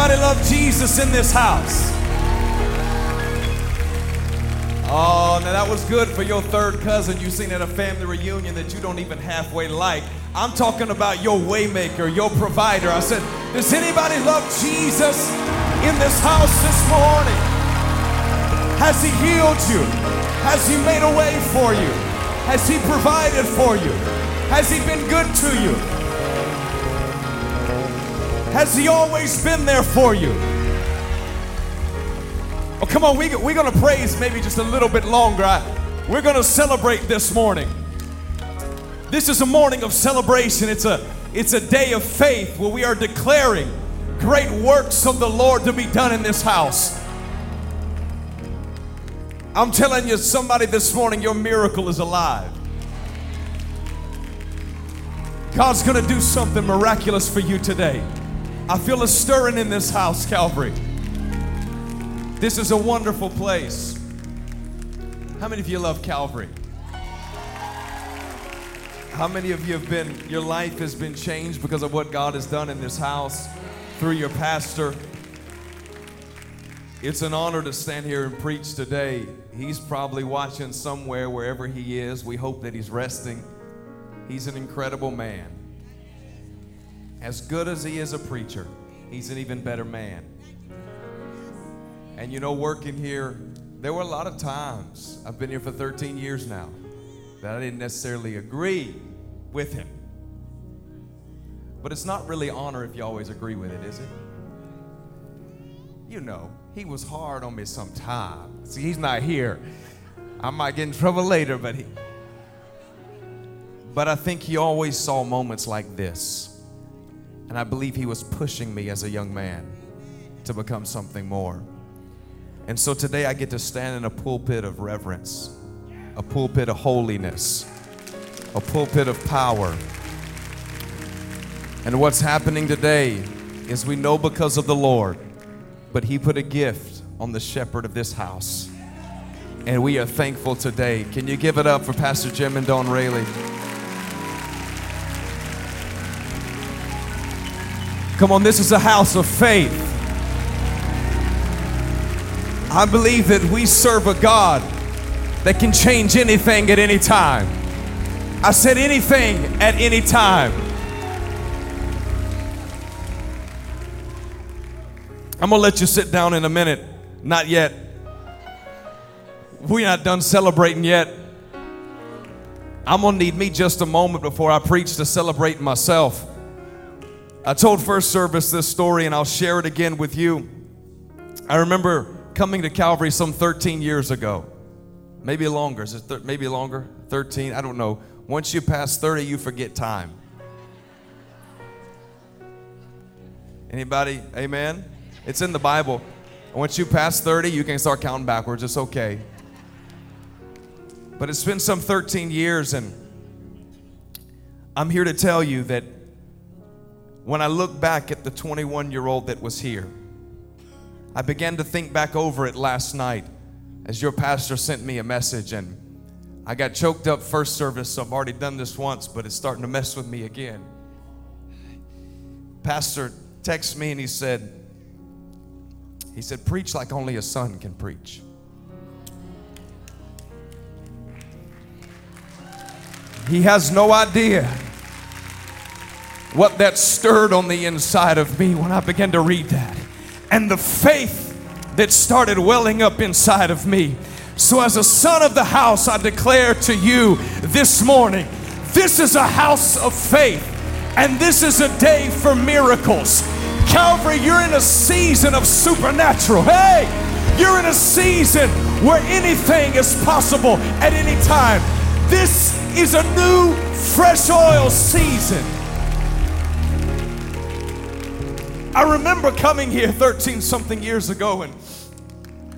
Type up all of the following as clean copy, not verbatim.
Anybody love Jesus in this house? Oh, now that was good for your third cousin you seen at a family reunion that you don't even halfway like. I'm talking about your waymaker, your provider. I said, does anybody love Jesus in this house this morning? Has he healed you? Has he made a way for you? Has he provided for you? Has he been good to you? Has he always been there for you? Oh, come on, we're going to praise maybe just a little bit longer. We're going to celebrate this morning. This is a morning of celebration. It's a day of faith where we are declaring great works of the Lord to be done in this house. I'm telling you, somebody this morning, your miracle is alive. God's going to do something miraculous for you today. I feel a stirring in this house, Calvary. This is a wonderful place. How many of you love Calvary? How many of you have been, your life has been changed because of what God has done in this house through your pastor? It's an honor to stand here and preach today. He's probably watching somewhere, wherever he is. We hope that he's resting. He's an incredible man. As good as he is a preacher, he's an even better man. And you know, working here, there were a lot of times, I've been here for 13 years now, that I didn't necessarily agree with him. But it's not really honor if you always agree with it, is it? You know, he was hard on me sometimes. See, he's not here. I might get in trouble later, but I think he always saw moments like this. And I believe he was pushing me as a young man to become something more. And so today I get to stand in a pulpit of reverence, a pulpit of holiness, a pulpit of power. And what's happening today is we know because of the Lord, but he put a gift on the shepherd of this house. And we are thankful today. Can you give it up for Pastor Jim and Don Raley? Come on, this is a house of faith. I believe that we serve a God that can change anything at any time. I said anything at any time. I'm going to let you sit down in a minute. Not yet. We're not done celebrating yet. I'm going to need me just a moment before I preach to celebrate myself. I told first service this story, and I'll share it again with you. I remember coming to Calvary some 13 years ago, maybe longer. Is it maybe longer? 13? I don't know. Once you pass 30, you forget time. Anybody? Amen? It's in the Bible. Once you pass 30, you can start counting backwards. It's okay. But it's been some 13 years, and I'm here to tell you that when I look back at the 21-year-old that was here, I began to think back over it last night as your pastor sent me a message, and I got choked up first service, so I've already done this once, but it's starting to mess with me again. Pastor texted me and he said, preach like only a son can preach. He has no idea what that stirred on the inside of me when I began to read that. And the faith that started welling up inside of me. So as a son of the house, I declare to you this morning, this is a house of faith, and this is a day for miracles. Calvary, you're in a season of supernatural. Hey, you're in a season where anything is possible at any time. This is a new, fresh oil season. I remember coming here 13-something years ago, and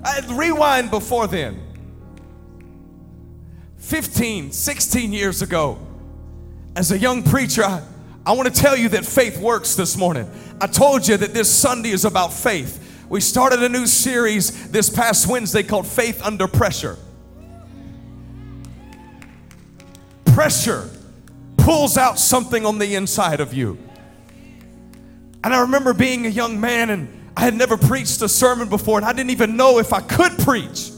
I had rewind before then. 15, 16 years ago, as a young preacher, I want to tell you that faith works this morning. I told you that this Sunday is about faith. We started a new series this past Wednesday called Faith Under Pressure. Pressure pulls out something on the inside of you. And I remember being a young man, and I I had never preached a sermon before, and I didn't even know if I could preach.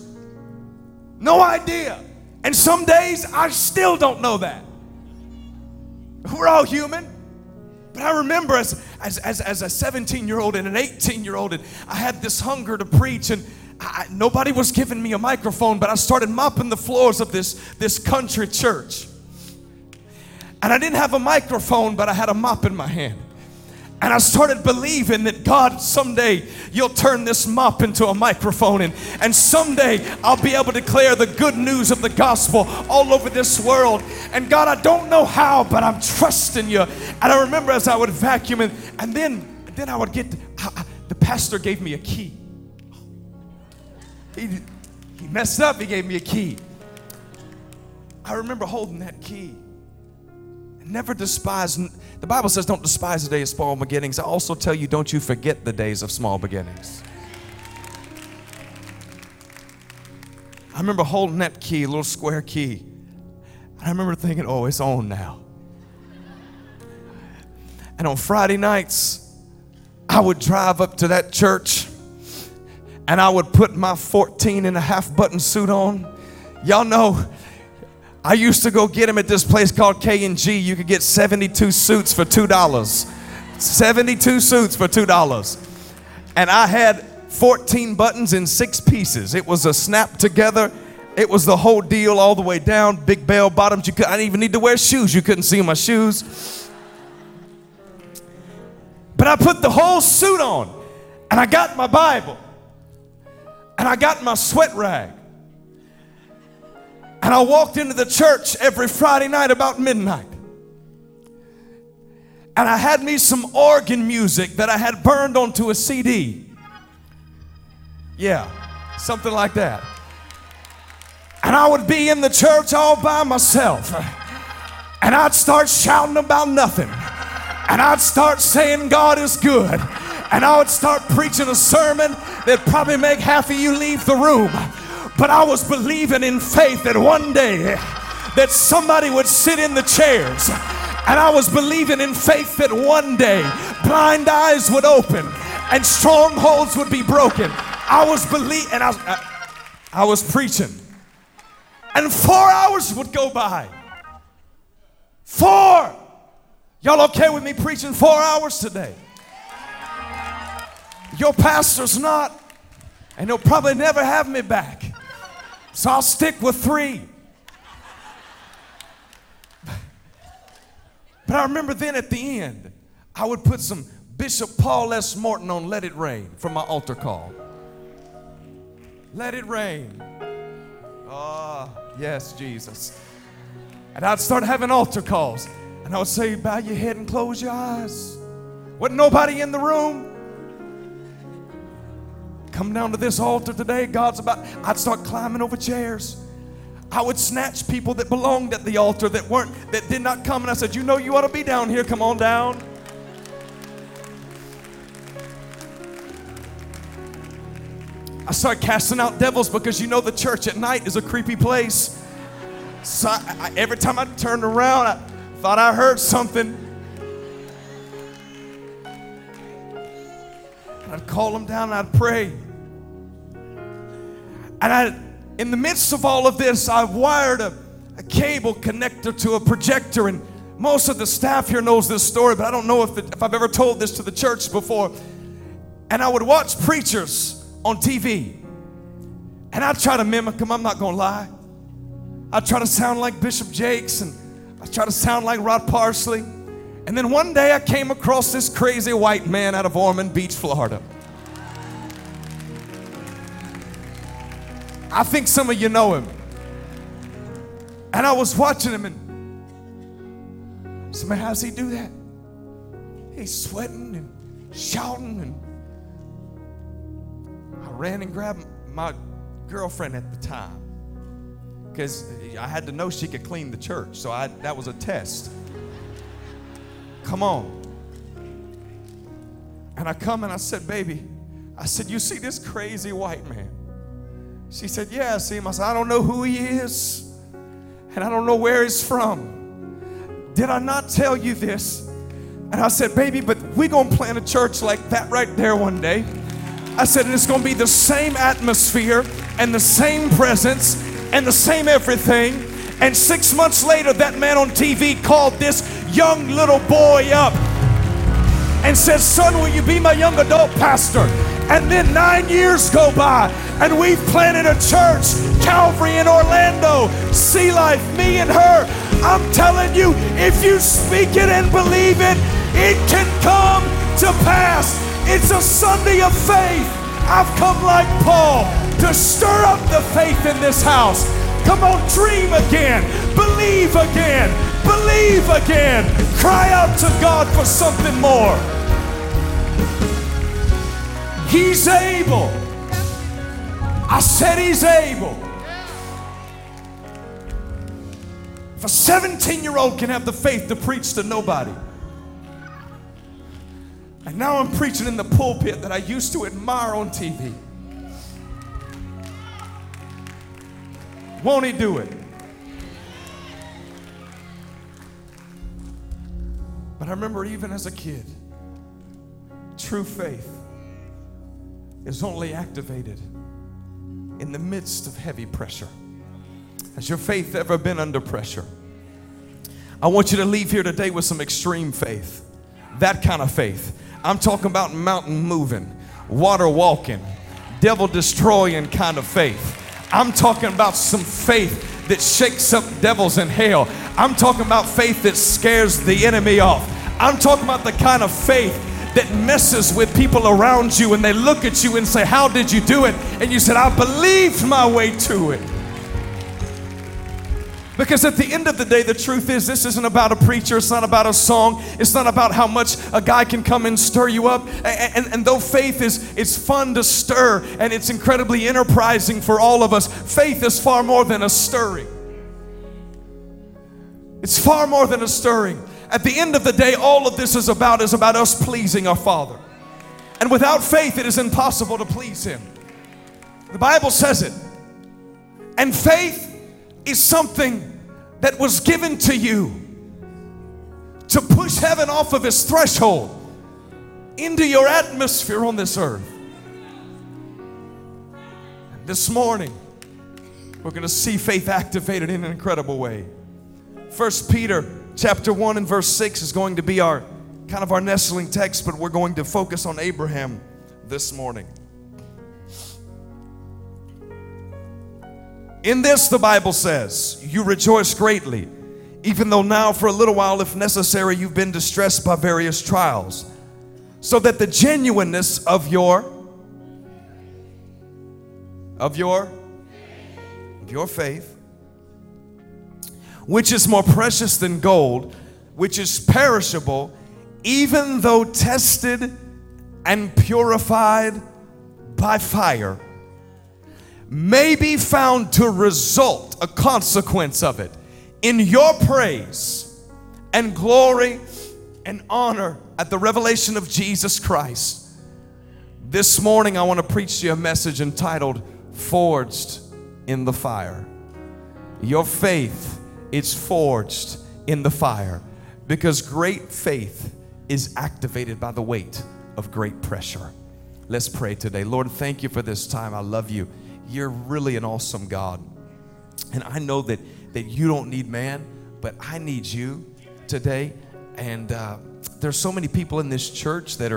No idea. And some days I still don't know that. We're all human. But I remember as a 17-year-old and an 18-year-old, and I had this hunger to preach, and nobody was giving me a microphone, but I started mopping the floors of this country church. And I didn't have a microphone, but I had a mop in my hand. And I started believing that, God, someday you'll turn this mop into a microphone, and someday I'll be able to declare the good news of the gospel all over this world. And God, I don't know how, but I'm trusting you. And I remember as I would vacuum, and then I would get, the pastor gave me a key. He messed up, he gave me a key. I remember holding that key. Never despise. The Bible says don't despise the day of small beginnings. I also tell you, don't you forget the days of small beginnings. I remember holding that key, little square key. I remember thinking, oh, it's on now. And on Friday nights, I would drive up to that church, and I would put my 14.5 button suit on. Y'all know, I used to go get them at this place called K&G. You could get 72 suits for $2. 72 suits for $2. And I had 14 buttons in 6 pieces. It was a snap together. It was the whole deal all the way down. Big bell bottoms. I didn't even need to wear shoes. You couldn't see my shoes. But I put the whole suit on. And I got my Bible. And I got my sweat rag. And I walked into the church every Friday night about midnight. And I had me some organ music that I had burned onto a CD. Yeah, something like that. And I would be in the church all by myself. And I'd start shouting about nothing. And I'd start saying God is good. And I would start preaching a sermon that'd probably make half of you leave the room. But I was believing in faith that one day that somebody would sit in the chairs. And I was believing in faith that one day blind eyes would open and strongholds would be broken. I was believing, and I was preaching. And 4 hours would go by. 4! Y'all okay with me preaching 4 hours today? Your pastor's not, and he'll probably never have me back. So I'll stick with 3. But I remember then at the end, I would put some Bishop Paul S. Morton on Let It Rain for my altar call. Let it rain. Ah, yes, Jesus. And I'd start having altar calls. And I would say, bow your head and close your eyes. Wasn't nobody in the room. Come down to this altar today. God's about. I'd start climbing over chairs. I would snatch people that belonged at the altar that did not come. And I said, you know, you ought to be down here. Come on down. I started casting out devils because you know the church at night is a creepy place. So every time I turned around, I thought I heard something. And I'd call them down and I'd pray. And in the midst of all of this, I wired a cable connector to a projector. And most of the staff here knows this story, but I don't know if I've ever told this to the church before. And I would watch preachers on TV. And I'd try to mimic them. I'm not going to lie. I'd try to sound like Bishop Jakes. And I'd try to sound like Rod Parsley. And then one day I came across this crazy white man out of Ormond Beach, Florida. I think some of you know him. And I was watching him and I said, man, how does he do that? He's sweating and shouting. And I ran and grabbed my girlfriend at the time because I had to know she could clean the church. So that was a test. Come on. And I come and I said, baby, I said, you see this crazy white man? She said, yeah, I see him. I said, I don't know who he is, and I don't know where he's from. Did I not tell you this? And I said, baby, but we're going to plant a church like that right there one day. I said, and it's going to be the same atmosphere and the same presence and the same everything. And 6 months later, that man on TV called this young little boy up and said, son, will you be my young adult pastor? And then 9 years go by, and we've planted a church, Calvary in Orlando, Sea Life, me and her. I'm telling you, if you speak it and believe it, it can come to pass. It's a Sunday of faith. I've come like Paul to stir up the faith in this house. Come on, dream again, believe again, believe again. Cry out to God for something more. He's able. I said he's able. If a 17-year-old can have the faith to preach to nobody, and now I'm preaching in the pulpit that I used to admire on TV, won't he do it? But I remember even as a kid, true faith is only activated in the midst of heavy pressure. Has your faith ever been under pressure? I want you to leave here today with some extreme faith. That kind of faith. I'm talking about mountain moving, water walking, devil destroying kind of faith. I'm talking about some faith that shakes up devils in hell. I'm talking about faith that scares the enemy off. I'm talking about the kind of faith that messes with people around you and they look at you and say, how did you do it? And you said, I believed my way to it. Because at the end of the day, the truth is, this isn't about a preacher. It's not about a song. It's not about how much a guy can come and stir you up. And though faith is fun to stir and it's incredibly enterprising for all of us, faith is far more than a stirring. It's far more than a stirring. At the end of the day, all of this is about us pleasing our Father. And without faith, it is impossible to please Him. The Bible says it. And faith is something that was given to you to push heaven off of His threshold into your atmosphere on this earth. And this morning, we're going to see faith activated in an incredible way. 1 Peter Chapter 1 and verse 6 is going to be our kind of our nestling text, but we're going to focus on Abraham this morning. In this, the Bible says, you rejoice greatly, even though now for a little while, if necessary, you've been distressed by various trials, so that the genuineness of your faith, which is more precious than gold, which is perishable, even though tested and purified by fire, may be found to result, a consequence of it, in your praise and glory and honor at the revelation of Jesus Christ. This morning I want to preach to you a message entitled, Forged in the Fire. Your faith, it's forged in the fire, because great faith is activated by the weight of great pressure. Let's pray today. Lord, thank you for this time. I love you. You're really an awesome God. And I know that you don't need man, but I need you today. And there's so many people in this church that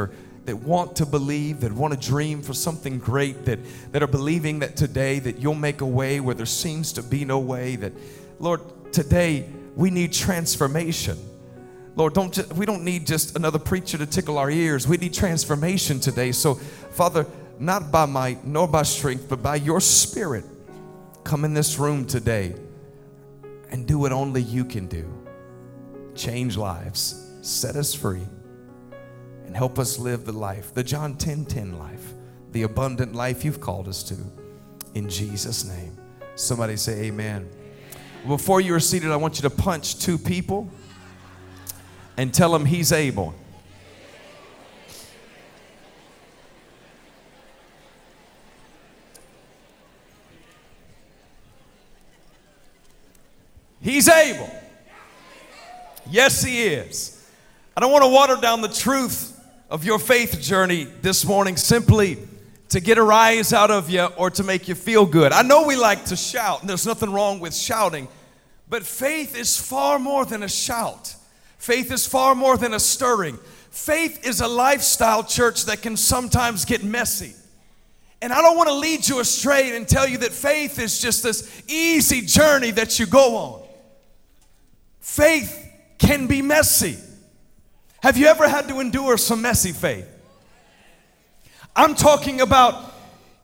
want to believe, that want to dream for something great, that are believing that today that you'll make a way where there seems to be no way, that, Lord, today, we need transformation. Lord, we don't need just another preacher to tickle our ears. We need transformation today. So, Father, not by might nor by strength, but by your Spirit, come in this room today and do what only you can do. Change lives, set us free, and help us live the life, the John 10:10 life, the abundant life you've called us to. In Jesus' name. Somebody say amen. Before you are seated, I want you to punch two people and tell them he's able. He's able. Yes, he is. I don't want to water down the truth of your faith journey this morning. Simply to get a rise out of you or to make you feel good. I know we like to shout, and there's nothing wrong with shouting, but faith is far more than a shout. Faith is far more than a stirring. Faith is a lifestyle, church, that can sometimes get messy. And I don't want to lead you astray and tell you that faith is just this easy journey that you go on. Faith can be messy. Have you ever had to endure some messy faith? I'm talking about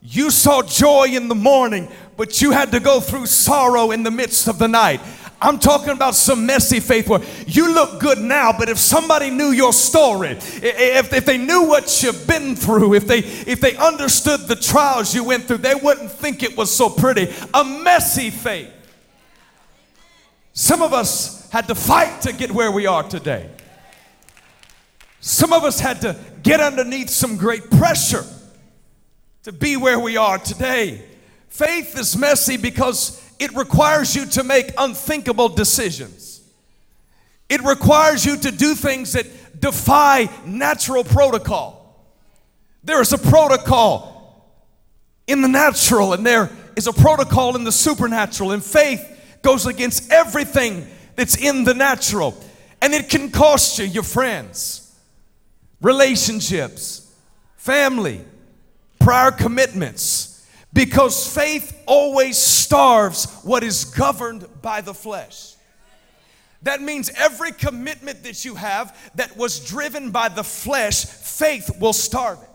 you saw joy in the morning, but you had to go through sorrow in the midst of the night. I'm talking about some messy faith where you look good now, but if somebody knew your story, if they knew what you've been through, if they understood the trials you went through, they wouldn't think it was so pretty. A messy faith. Some of us had to fight to get where we are today. Some of us had to get underneath some great pressure to be where we are today. Faith is messy because it requires you to make unthinkable decisions. It requires you to do things that defy natural protocol. There is a protocol in the natural, and there is a protocol in the supernatural. And faith goes against everything that's in the natural. And it can cost you your friends, relationships, family, prior commitments. Because faith always starves what is governed by the flesh. That means every commitment that you have that was driven by the flesh, faith will starve it.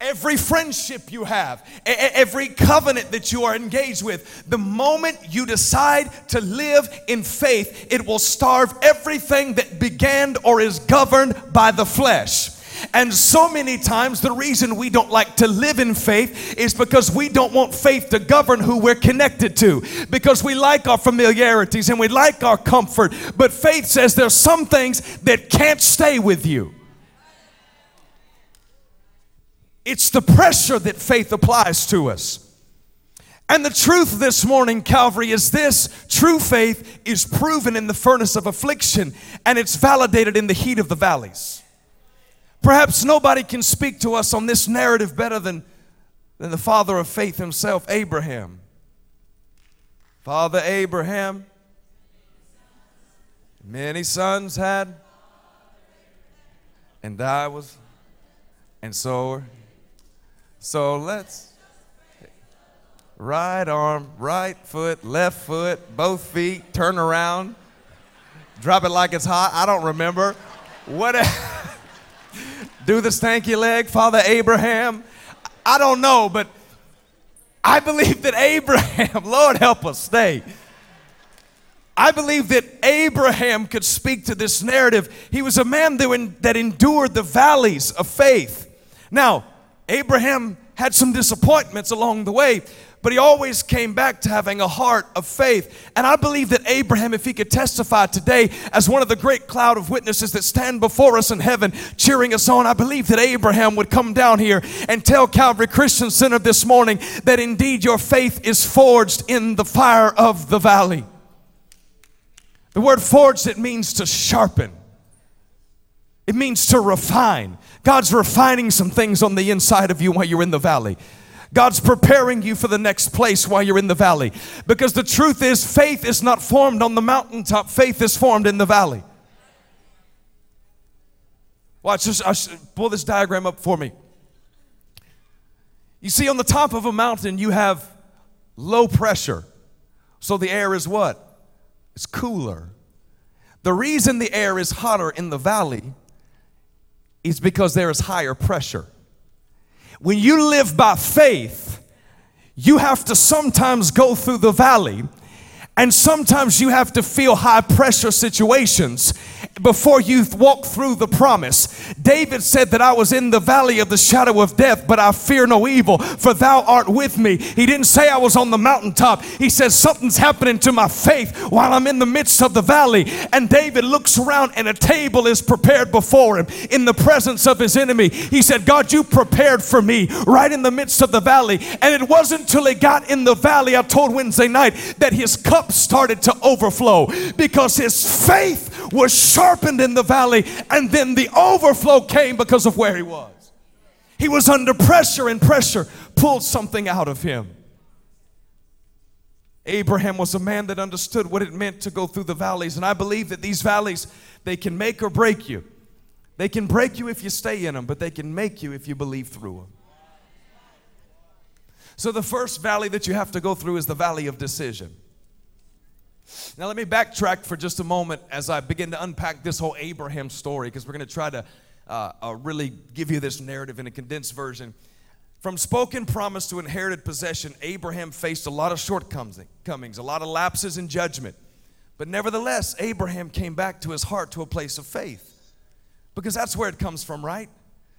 Every friendship you have, every covenant that you are engaged with, the moment you decide to live in faith, it will starve everything that began or is governed by the flesh. And so many times the reason we don't like to live in faith is because we don't want faith to govern who we're connected to, because we like our familiarities and we like our comfort. But faith says there's some things that can't stay with you. It's the pressure that faith applies to us. And the truth this morning, Calvary, is this: true faith is proven in the furnace of affliction, and it's validated in the heat of the valleys. Perhaps nobody can speak to us on this narrative better than the father of faith himself, Abraham. Father Abraham, many sons had, and I was, and so. So let's, right arm, right foot, left foot, both feet, turn around, drop it like it's hot. I don't remember. What? Do the stanky leg, Father Abraham. I don't know, but I believe that Abraham, Lord help us stay. I believe that Abraham could speak to this narrative. He was a man that endured the valleys of faith. Now, Abraham had some disappointments along the way, but he always came back to having a heart of faith. And I believe that Abraham, if he could testify today as one of the great cloud of witnesses that stand before us in heaven cheering us on, I believe that Abraham would come down here and tell Calvary Christian Center this morning that indeed your faith is forged in the fire of the valley. The word forged, it means to sharpen. It means to refine. God's refining some things on the inside of you while you're in the valley. God's preparing you for the next place while you're in the valley. Because the truth is, faith is not formed on the mountaintop. Faith is formed in the valley. Watch this. Pull this diagram up for me. You see, on the top of a mountain, you have low pressure. So the air is what? It's cooler. The reason the air is hotter in the valley is because there is higher pressure. When you live by faith, you have to sometimes go through the valley, and sometimes you have to feel high-pressure situations before you walk through the promise. David said that I was in the valley of the shadow of death, but I fear no evil, for thou art with me. He didn't say I was on the mountaintop. He says something's happening to my faith while I'm in the midst of the valley. And David looks around, and a table is prepared before him in the presence of his enemy. He said, God, you prepared for me right in the midst of the valley. And it wasn't until he got in the valley, I told Wednesday night, that his cup started to overflow, because his faith was sharpened in the valley, and then the overflow came because of where he was. He was under pressure, and pressure pulled something out of him. Abraham was a man that understood what it meant to go through the valleys. And I believe that these valleys, they can make or break you. They can break you if you stay in them, but they can make you if you believe through them. So the first valley that you have to go through is the valley of decision. Now let me backtrack for just a moment as I begin to unpack this whole Abraham story, because we're going to try to really give you this narrative in a condensed version. From spoken promise to inherited possession, Abraham faced a lot of shortcomings, a lot of lapses in judgment. But nevertheless, Abraham came back to his heart to a place of faith, because that's where it comes from, right?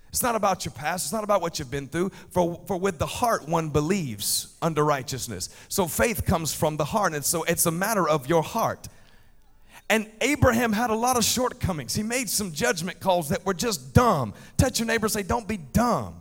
It's not about your past. It's not about what you've been through. For with the heart one believes unto righteousness. So faith comes from the heart, and so it's a matter of your heart. And Abraham had a lot of shortcomings. He made some judgment calls that were just dumb. Touch your neighbor and say, don't be dumb.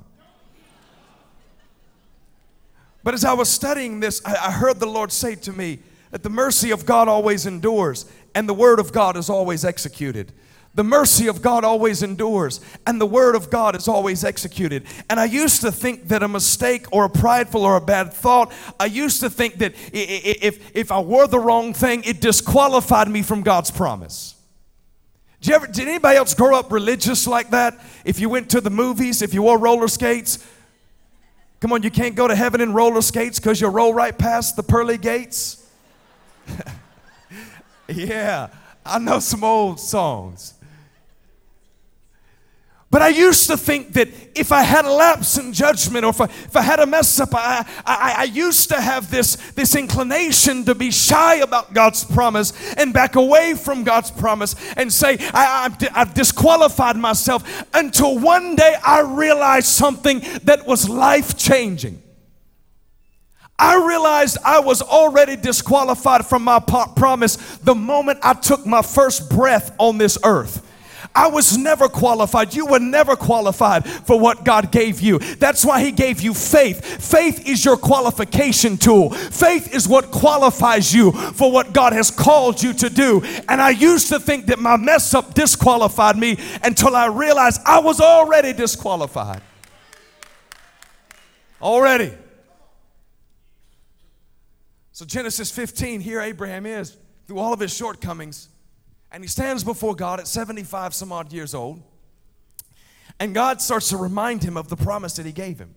But as I was studying this, I heard the Lord say to me that the mercy of God always endures, and the word of God is always executed. The mercy of God always endures, and the word of God is always executed. And I used to think that a mistake or a prideful or a bad thought, I used to think that if I wore the wrong thing, it disqualified me from God's promise. Did anybody else grow up religious like that? If you went to the movies, if you wore roller skates, come on, you can't go to heaven in roller skates because you'll roll right past the pearly gates. Yeah, I know some old songs. But I used to think that if I had a lapse in judgment, or if I had a mess up, I used to have this inclination to be shy about God's promise and back away from God's promise and say, I've disqualified myself, until one day I realized something that was life-changing. I realized I was already disqualified from my promise the moment I took my first breath on this earth. I was never qualified. You were never qualified for what God gave you. That's why He gave you faith. Faith is your qualification tool. Faith is what qualifies you for what God has called you to do. And I used to think that my mess up disqualified me, until I realized I was already disqualified. Already. So Genesis 15, here Abraham is, through all of his shortcomings, and he stands before God at 75 some odd years old. And God starts to remind him of the promise that He gave him.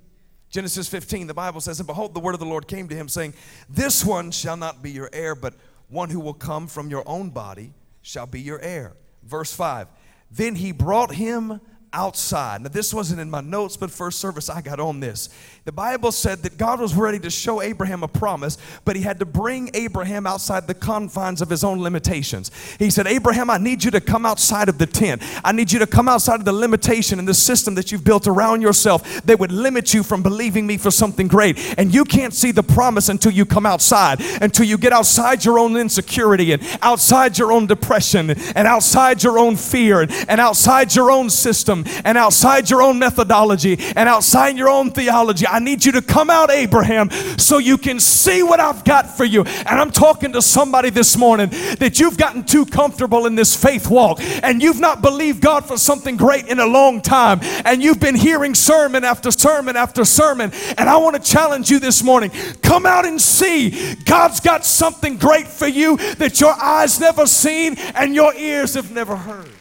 Genesis 15, the Bible says, and behold, the word of the Lord came to him, saying, this one shall not be your heir, but one who will come from your own body shall be your heir. Verse 5, then he brought him outside. Now, this wasn't in my notes, but first service I got on this. The Bible said that God was ready to show Abraham a promise, but He had to bring Abraham outside the confines of his own limitations. He said, Abraham, I need you to come outside of the tent. I need you to come outside of the limitation and the system that you've built around yourself that would limit you from believing me for something great. And you can't see the promise until you come outside, until you get outside your own insecurity and outside your own depression and outside your own fear and outside your own system and outside your own methodology and outside your own theology. I need you to come out, Abraham, so you can see what I've got for you. And I'm talking to somebody this morning that you've gotten too comfortable in this faith walk, and you've not believed God for something great in a long time, and you've been hearing sermon after sermon after sermon. And I want to challenge you this morning. Come out and see God's got something great for you that your eyes never seen and your ears have never heard.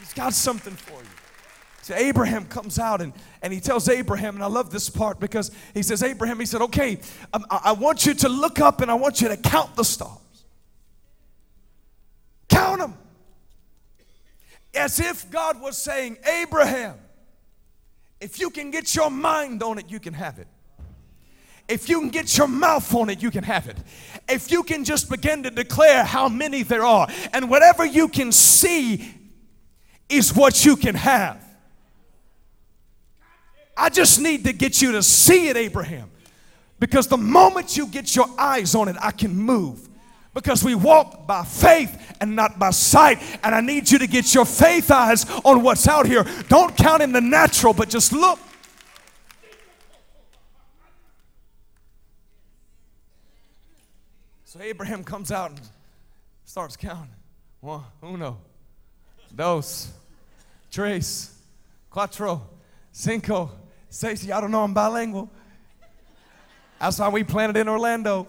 He's got something for you. So Abraham comes out and he tells Abraham, and I love this part, because he says, Abraham, he said, okay, I want you to look up and I want you to count the stars. Count them. As if God was saying, Abraham, if you can get your mind on it, you can have it. If you can get your mouth on it, you can have it. If you can just begin to declare how many there are, and whatever you can see is what you can have. I just need to get you to see it, Abraham, because the moment you get your eyes on it, I can move, because we walk by faith and not by sight. And I need you to get your faith eyes on what's out here. Don't count in the natural, but just look. So Abraham comes out and starts counting. One, uno, dos, tres, cuatro, cinco, Stacey, y'all don't know I'm bilingual. That's why we planted in Orlando.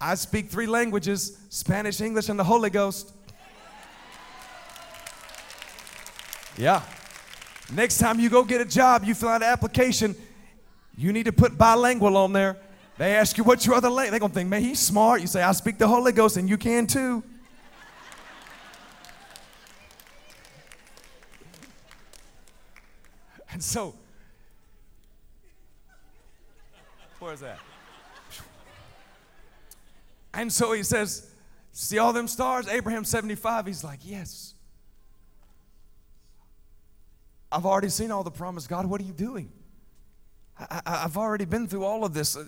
I speak 3 languages, Spanish, English, and the Holy Ghost. Yeah. Next time you go get a job, you fill out an application, you need to put bilingual on there. They ask you what your other language, they're going to think, man, he's smart. You say, I speak the Holy Ghost, and you can too. And so, where's that? And so he says, see all them stars? Abraham 75, he's like, yes. I've already seen all the promise. God, what are you doing? I've already been through all of this.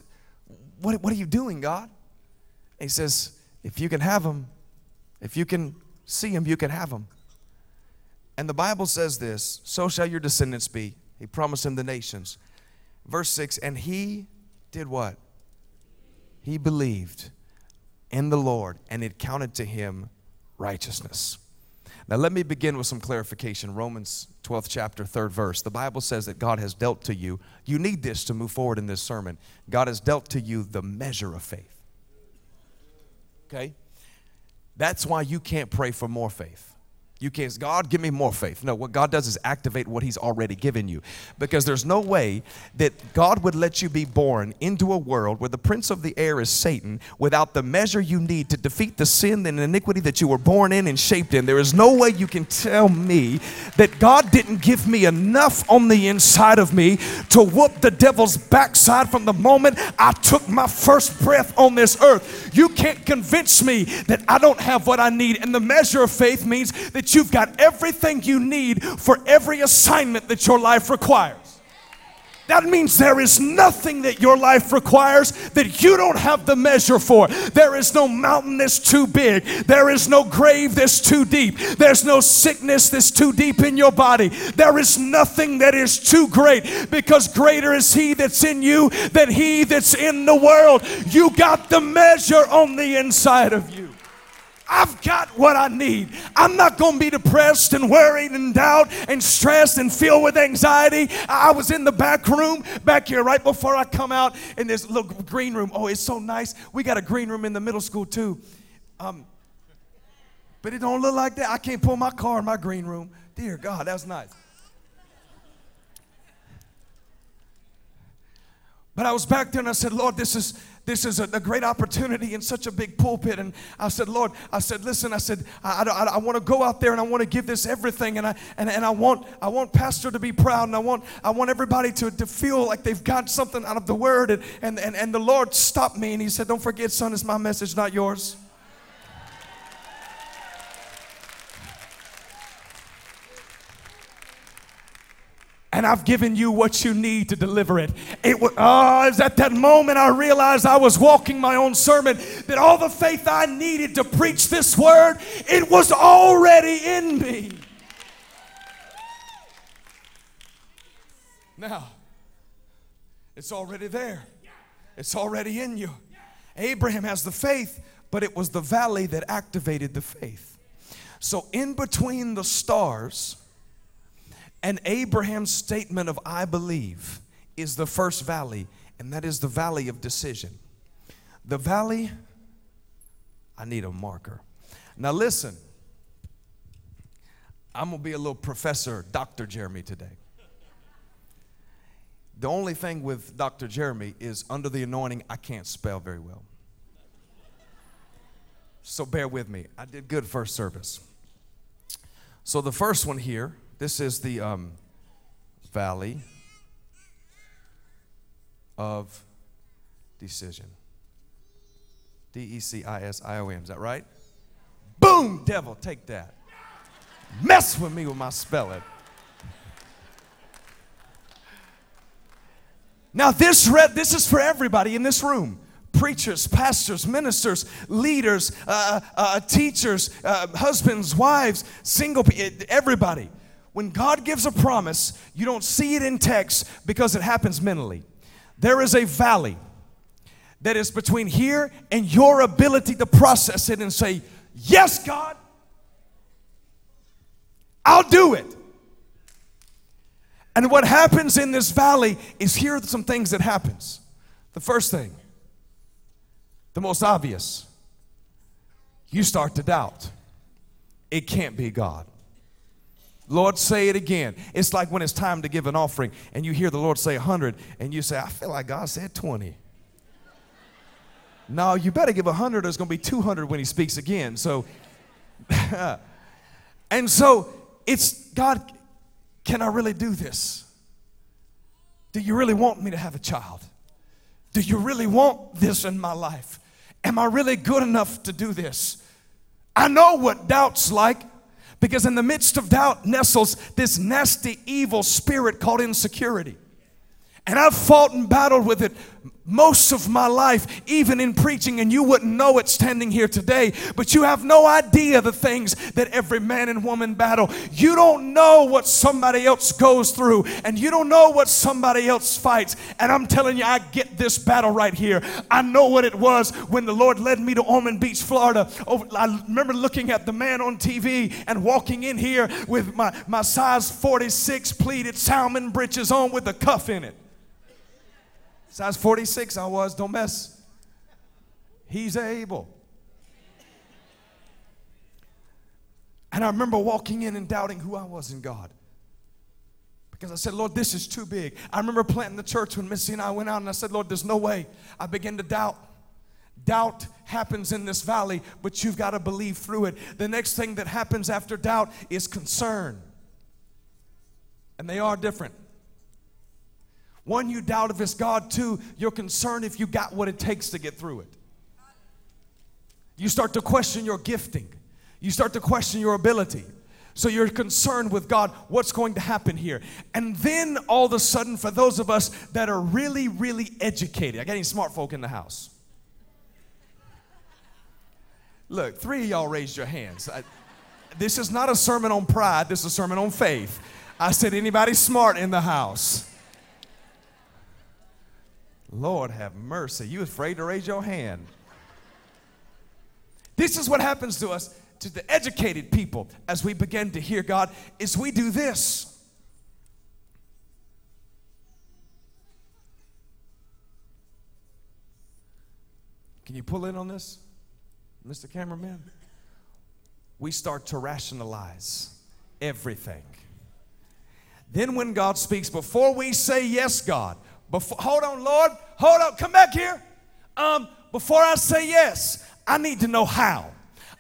What are you doing, God? And he says, if you can have them, if you can see them, you can have them. And the Bible says this, so shall your descendants be. He promised him the nations. Verse 6, and he did what? He believed in the Lord, and it counted to him righteousness. Now, let me begin with some clarification. Romans 12th chapter, 3rd verse. The Bible says that God has dealt to you. You need this to move forward in this sermon. God has dealt to you the measure of faith. Okay? That's why you can't pray for more faith. You can't say, God, give me more faith. No, what God does is activate what he's already given you. Because there's no way that God would let you be born into a world where the prince of the air is Satan without the measure you need to defeat the sin and iniquity that you were born in and shaped in. There is no way you can tell me that God didn't give me enough on the inside of me to whoop the devil's backside from the moment I took my first breath on this earth. You can't convince me that I don't have what I need. And the measure of faith means that you've got everything you need for every assignment that your life requires. That means there is nothing that your life requires that you don't have the measure for. There is no mountain that's too big. There is no grave that's too deep. There's no sickness that's too deep in your body. There is nothing that is too great, because greater is he that's in you than he that's in the world. You got the measure on the inside of you. I've got what I need. I'm not going to be depressed and worried and doubt and stressed and filled with anxiety. I was in the back room back here right before I come out in this little green room. Oh, it's so nice. We got a green room in the middle school too. But it don't look like that. I can't pull my car in my green room. Dear God, that's nice. But I was back there and I said, Lord, this is a great opportunity in such a big pulpit. And I said, Lord, I said, listen, I said, I want to go out there and I want to give this everything. And I want Pastor to be proud, and I want everybody to feel like they've got something out of the word. And the Lord stopped me and he said, don't forget, son, it's my message, not yours. And I've given you what you need to deliver it. It was at that moment I realized I was walking my own sermon, that all the faith I needed to preach this word, it was already in me. Now, it's already there. It's already in you. Abraham has the faith, but it was the valley that activated the faith. So in between the stars and Abraham's statement of I believe is the first valley, and that is the valley of decision. The valley, I need a marker. Now listen, I'm going to be a little professor, Dr. Jeremy today. The only thing with Dr. Jeremy is under the anointing, I can't spell very well. So bear with me. I did good first service. So the first one here, this is the valley of decision. DECISION. Is that right? Boom, devil, take that. Mess with me with my spelling. Now, this is for everybody in this room. Preachers, pastors, ministers, leaders, teachers, husbands, wives, single people, everybody. When God gives a promise, you don't see it in text because it happens mentally. There is a valley that is between here and your ability to process it and say, yes, God, I'll do it. And what happens in this valley is, here are some things that happens. The first thing, the most obvious, you start to doubt. It can't be God. Lord, say it again. It's like when it's time to give an offering and you hear the Lord say 100 and you say, I feel like God said 20. No, you better give 100 or it's going to be 200 when he speaks again. So, and so it's, God, can I really do this? Do you really want me to have a child? Do you really want this in my life? Am I really good enough to do this? I know what doubt's like, because in the midst of doubt nestles this nasty, evil spirit called insecurity. And I've fought and battled with it most of my life, even in preaching, and you wouldn't know it standing here today, but you have no idea the things that every man and woman battle. You don't know what somebody else goes through, and you don't know what somebody else fights. And I'm telling you, I get this battle right here. I know what it was when the Lord led me to Ormond Beach, Florida. I remember looking at the man on TV and walking in here with my size 46 pleated salmon breeches on with a cuff in it. Size 46 I was, don't mess. He's able. And I remember walking in and doubting who I was in God. Because I said, Lord, this is too big. I remember planting the church when Missy and I went out, and I said, Lord, there's no way. I began to doubt. Doubt happens in this valley, but you've got to believe through it. The next thing that happens after doubt is concern. And they are different. One, you doubt if it's God. Two, you're concerned if you got what it takes to get through it. You start to question your gifting. You start to question your ability. So you're concerned with God, what's going to happen here? And then all of a sudden, for those of us that are really, really educated, I got any smart folk in the house? Look, 3 of y'all raised your hands. This is not a sermon on pride. This is a sermon on faith. I said, anybody smart in the house? Lord have mercy. You afraid to raise your hand. This is what happens to us, to the educated people, as we begin to hear God, is we do this. Can you pull in on this, Mr. Cameraman? We start to rationalize everything. Then when God speaks, before we say, yes, God, hold on, Lord. Hold on. Come back here. Before I say yes, I need to know how.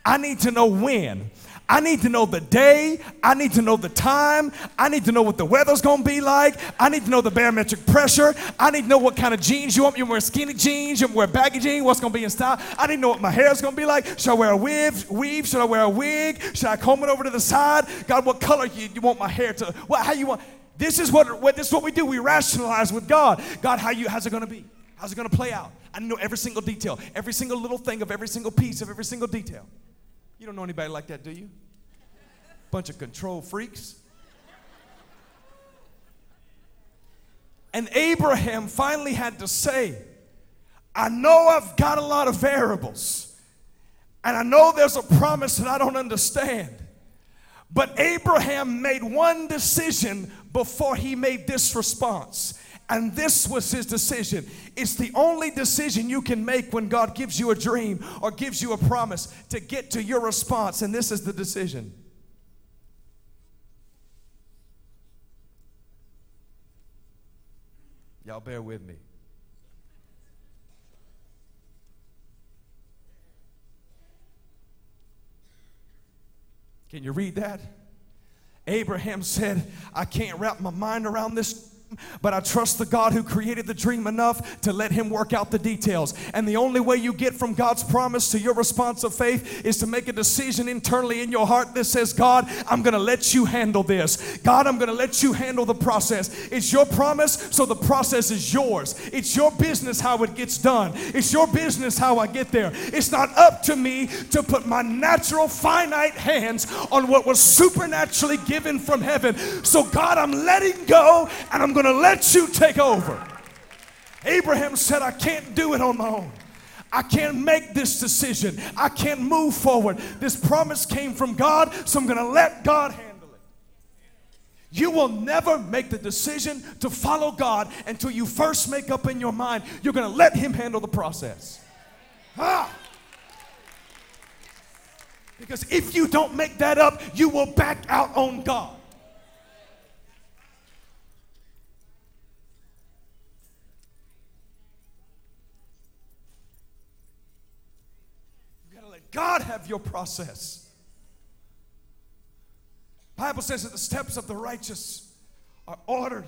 I need to know when. I need to know the day. I need to know the time. I need to know what the weather's going to be like. I need to know the barometric pressure. I need to know what kind of jeans you want. You wear skinny jeans. You wear baggy jeans. What's going to be in style. I need to know what my hair's going to be like. Should I wear a weave? Should I wear a wig? Should I comb it over to the side? God, what color you want my hair to? How you want? This is what we do. We rationalize with God. God, how's it going to be? How's it going to play out? I know every single detail, every single little thing of every single piece of every single detail. You don't know anybody like that, do you? Bunch of control freaks. And Abraham finally had to say, I know I've got a lot of variables, and I know there's a promise that I don't understand. But Abraham made one decision before he made this response. And this was his decision. It's the only decision you can make when God gives you a dream or gives you a promise to get to your response. And this is the decision. Y'all bear with me. Can you read that? Abraham said, I can't wrap my mind around this, but I trust the God who created the dream enough to let him work out the details. And the only way you get from God's promise to your response of faith is to make a decision internally in your heart that says, God, I'm going to let you handle this. God, I'm going to let you handle the process. It's your promise, so the process is yours. It's your business how it gets done. It's your business how I get there. It's not up to me to put my natural finite hands on what was supernaturally given from heaven. So God, I'm letting go, and I'm going to let you take over. Abraham said, I can't do it on my own. I can't make this decision. I can't move forward. This promise came from God, so I'm going to let God handle it. You will never make the decision to follow God until you first make up in your mind you're going to let him handle the process. Ah! Because if you don't make that up, you will back out on God. You got to let God have your process. The Bible says that the steps of the righteous are ordered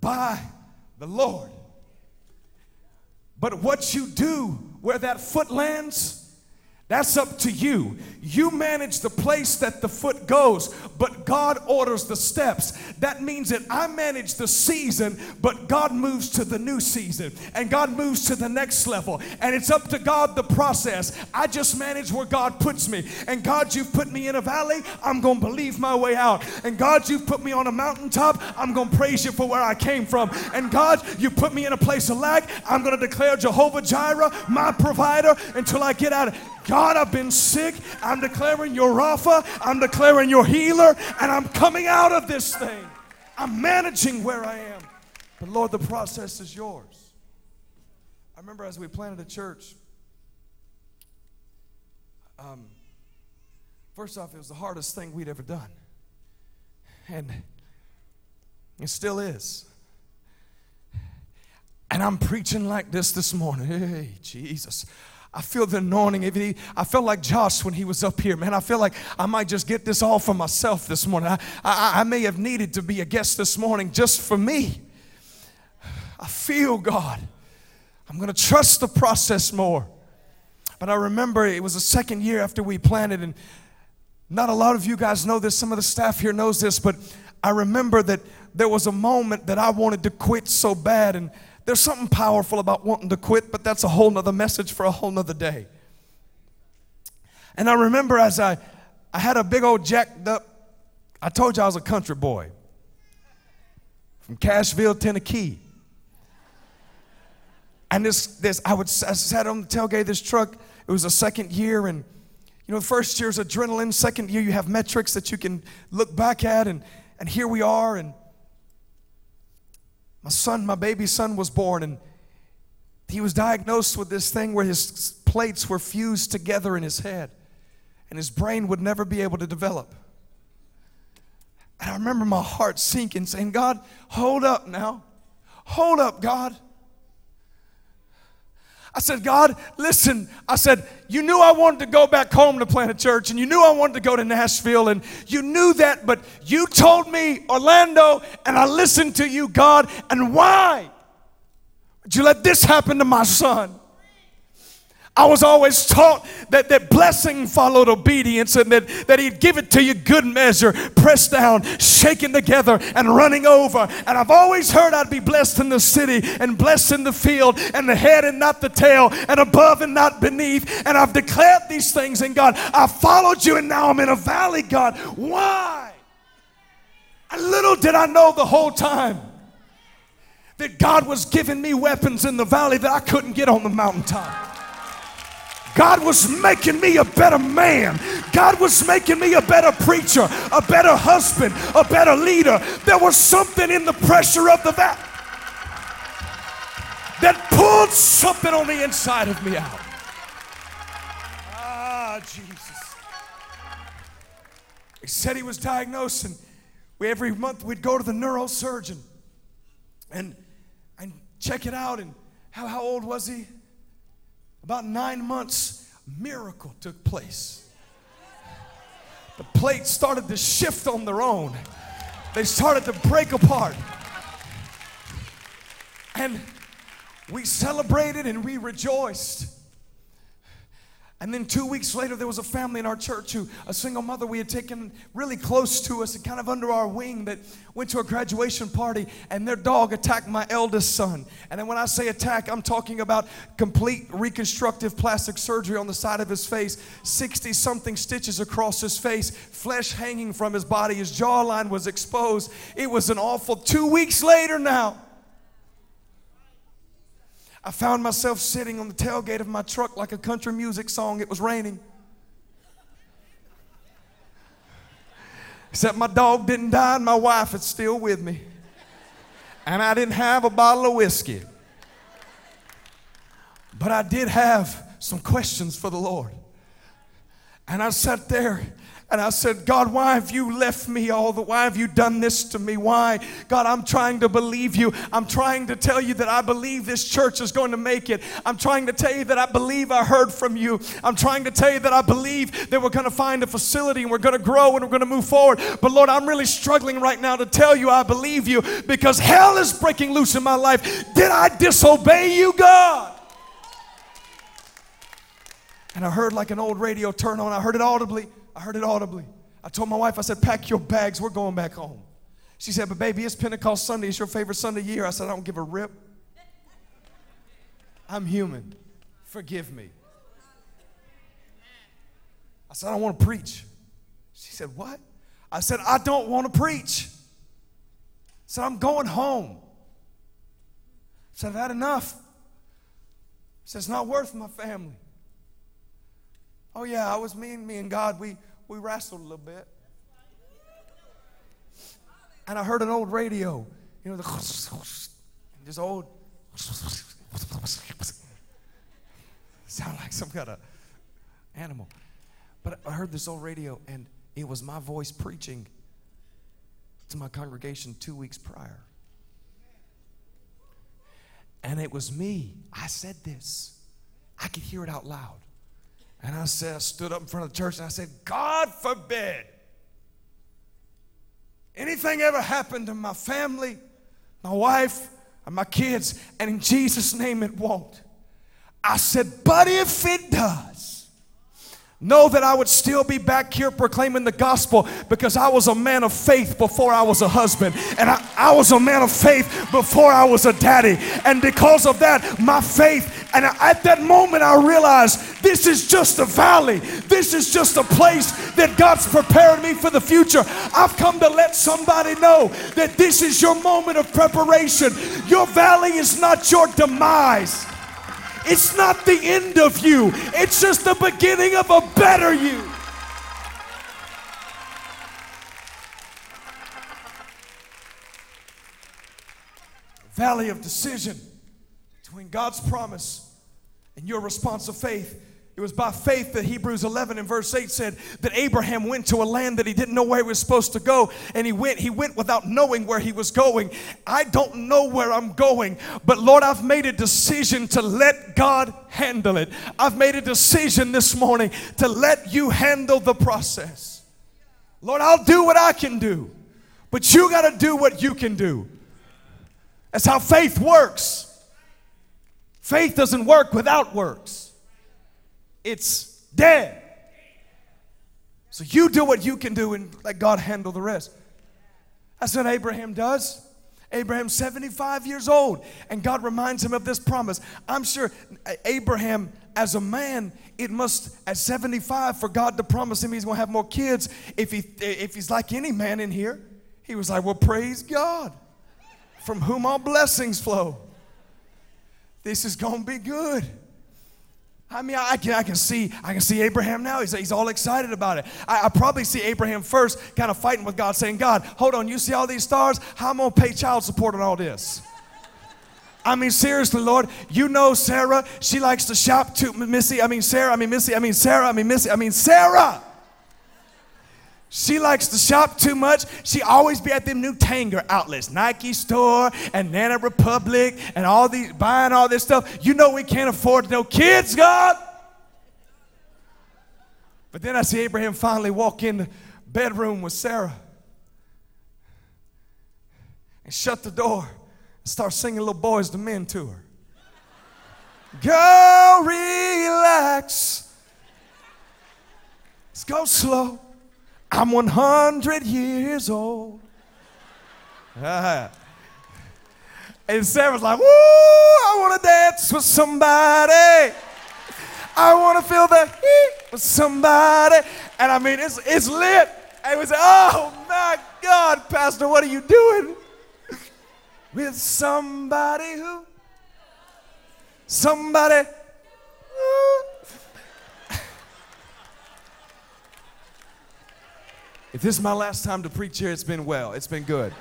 by the Lord. But what you do where that foot lands, that's up to you. You manage the place that the foot goes, but God orders the steps. That means that I manage the season, but God moves to the new season, and God moves to the next level, and it's up to God the process. I just manage where God puts me, and God, you've put me in a valley, I'm going to believe my way out, and God, you've put me on a mountaintop, I'm going to praise you for where I came from, and God, you put me in a place of lack, I'm going to declare Jehovah Jireh, my provider, until I get out of it. God, I've been sick. I'm declaring your Rapha. I'm declaring your healer. And I'm coming out of this thing. I'm managing where I am. But Lord, the process is yours. I remember as we planted a church, first off, it was the hardest thing we'd ever done. And it still is. And I'm preaching like this morning. Hey, Jesus. I feel the anointing. I felt like Josh when he was up here, man. I feel like I might just get this all for myself this morning. I may have needed to be a guest this morning just for me. I feel God. I'm going to trust the process more. But I remember it was the second year after we planted, and not a lot of you guys know this. Some of the staff here knows this, but I remember that there was a moment that I wanted to quit so bad, and there's something powerful about wanting to quit, but that's a whole nother message for a whole nother day. And I remember as I had a big old jacked up, I told you I was a country boy from Cashville, Tennessee. And I sat on the tailgate of this truck. It was the second year, and you know, the first year's adrenaline, second year you have metrics that you can look back at, and here we are, and my baby son was born, and he was diagnosed with this thing where his plates were fused together in his head, and his brain would never be able to develop. And I remember my heart sinking, saying, God, hold up now. Hold up, God. I said, God, listen. I said, you knew I wanted to go back home to plant a church, and you knew I wanted to go to Nashville, and you knew that, but you told me Orlando, and I listened to you, God, and why would you let this happen to my son? I was always taught that blessing followed obedience, and that he'd give it to you good measure, pressed down, shaken together, and running over. And I've always heard I'd be blessed in the city and blessed in the field, and the head and not the tail, and above and not beneath. And I've declared these things, and God, I followed you, and now I'm in a valley, God. Why? And little did I know the whole time that God was giving me weapons in the valley that I couldn't get on the mountaintop. God was making me a better man. God was making me a better preacher, a better husband, a better leader. There was something in the pressure of the valley that pulled something on the inside of me out. Ah, Jesus. He said he was diagnosed, and every month we'd go to the neurosurgeon and check it out. And how old was he? About 9 months, a miracle took place. The plates started to shift on their own. They started to break apart. And we celebrated and we rejoiced. And then 2 weeks later, there was a family in our church a single mother we had taken really close to us and kind of under our wing that went to a graduation party, and their dog attacked my eldest son. And then when I say attack, I'm talking about complete reconstructive plastic surgery on the side of his face, 60-something stitches across his face, flesh hanging from his body, his jawline was exposed. It was an awful 2 weeks later now. I found myself sitting on the tailgate of my truck like a country music song. It was raining. Except my dog didn't die and my wife is still with me. And I didn't have a bottle of whiskey. But I did have some questions for the Lord. And I sat there and I said, God, why have you left me all the? Why have you done this to me? Why? God, I'm trying to believe you. I'm trying to tell you that I believe this church is going to make it. I'm trying to tell you that I believe I heard from you. I'm trying to tell you that I believe that we're going to find a facility and we're going to grow and we're going to move forward. But Lord, I'm really struggling right now to tell you I believe you because hell is breaking loose in my life. Did I disobey you, God? And I heard like an old radio turn on. I heard it audibly. I told my wife, I said, pack your bags. We're going back home. She said, but baby, it's Pentecost Sunday. It's your favorite Sunday of the year. I said, I don't give a rip. I'm human. Forgive me. I said, I don't want to preach. She said, what? I said, I don't want to preach. I said, I'm going home. I said, I've had enough. I said, it's not worth my family. Oh, yeah, I was me and God, we wrestled a little bit. And I heard an old radio, you know, this old, sound like some kind of animal. But I heard this old radio, and it was my voice preaching to my congregation 2 weeks prior. And it was me. I said this. I could hear it out loud. And I said, I stood up in front of the church and I said, God forbid anything ever happened to my family, my wife, and my kids, and in Jesus' name it won't. I said, but if it does, know that I would still be back here proclaiming the gospel because I was a man of faith before I was a husband. And I was a man of faith before I was a daddy. And because of that, my faith. And at that moment, I realized this is just a valley. This is just a place that God's preparing me for the future. I've come to let somebody know that this is your moment of preparation. Your valley is not your demise. It's not the end of you. It's just the beginning of a better you. Valley of decision. Between God's promise and your response of faith. It was by faith that Hebrews 11 and verse 8 said that Abraham went to a land that he didn't know where he was supposed to go. And he went without knowing where he was going. I don't know where I'm going, but Lord, I've made a decision to let God handle it. I've made a decision this morning to let you handle the process. Lord, I'll do what I can do, but you got to do what you can do. That's how faith works. Faith doesn't work without works. It's dead. So you do what you can do and let God handle the rest. That's what Abraham does. Abraham's 75 years old, and God reminds him of this promise. I'm sure Abraham, as a man, it must, at 75, for God to promise him he's going to have more kids. If he's like any man in here, he was like, well, praise God, from whom all blessings flow. This is going to be good. I mean, I can see Abraham now. He's all excited about it. I probably see Abraham first kind of fighting with God, saying, God, hold on, you see all these stars? How am I going to pay child support on all this? I mean, seriously, Lord, you know Sarah. She likes to shop too. Sarah. She likes to shop too much. She always be at them new Tanger outlets, Nike store and Nana Republic and all these, buying all this stuff. You know we can't afford no kids, God. But then I see Abraham finally walk in the bedroom with Sarah and shut the door and start singing Little Boys to Men to her. Go relax. Let's go slow. I'm 100 years old. And Sarah's like, woo, I want to dance with somebody. I want to feel the heat with somebody. And I mean, it's lit. And we say, oh, my God, Pastor, what are you doing? With somebody who? Somebody who? If this is my last time to preach here, it's been well. It's been good.